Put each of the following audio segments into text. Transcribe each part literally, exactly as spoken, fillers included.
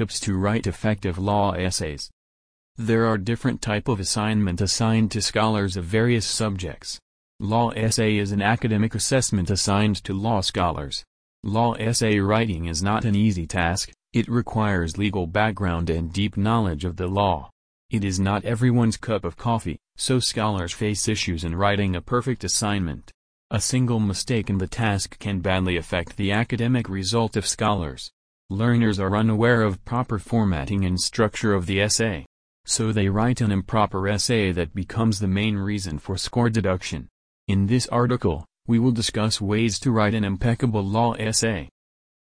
Tips to write effective law essays. There are different types of assignment assigned to scholars of various subjects. Law essay is an academic assessment assigned to law scholars. Law essay writing is not an easy task, it requires legal background and deep knowledge of the law. It is not everyone's cup of coffee, so scholars face issues in writing a perfect assignment. A single mistake in the task can badly affect the academic result of scholars. Learners are unaware of proper formatting and structure of the essay. So they write an improper essay that becomes the main reason for score deduction. In this article, we will discuss ways to write an impeccable law essay.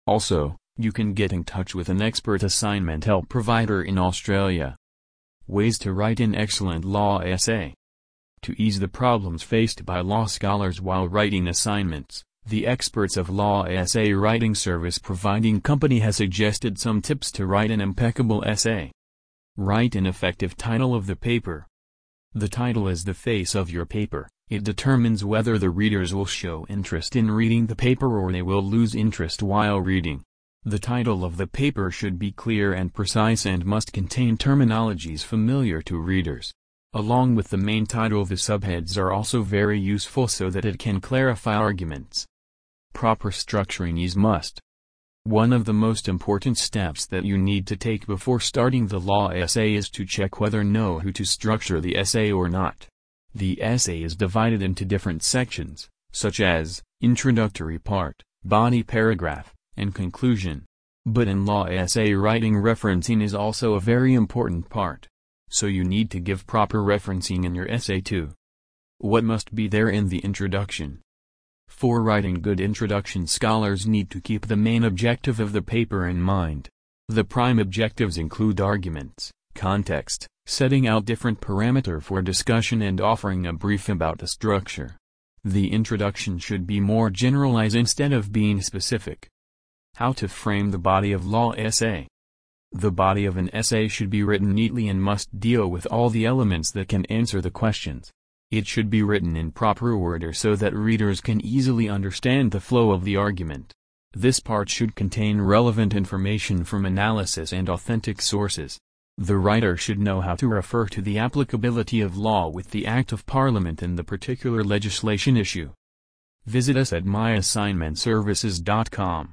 Also, you can get in touch with an expert assignment help provider in Australia. Ways to write an excellent law essay. To ease the problems faced by law scholars while writing assignments, the Experts of Law Essay Writing Service Providing Company has suggested some tips to write an impeccable essay. Write an effective title of the paper. The title is the face of your paper. It determines whether the readers will show interest in reading the paper or they will lose interest while reading. The title of the paper should be clear and precise and must contain terminologies familiar to readers. Along with the main title, the subheads are also very useful so that it can clarify arguments. Proper structuring is must. One of the most important steps that you need to take before starting the law essay is to check whether you know how to structure the essay or not. The essay is divided into different sections, such as introductory part, body paragraph, and conclusion. But in law essay writing, referencing is also a very important part. So you need to give proper referencing in your essay too. What must be there in the introduction? For writing good introduction, scholars need to keep the main objective of the paper in mind. The prime objectives include arguments, context, setting out different parameters for discussion, and offering a brief about the structure. The introduction should be more generalized instead of being specific. How to frame the body of law essay. The body of an essay should be written neatly and must deal with all the elements that can answer the questions. It should be written in proper order so that readers can easily understand the flow of the argument. This part should contain relevant information from analysis and authentic sources. The writer should know how to refer to the applicability of law with the Act of Parliament and the particular legislation issue. Visit us at my assignment services dot com.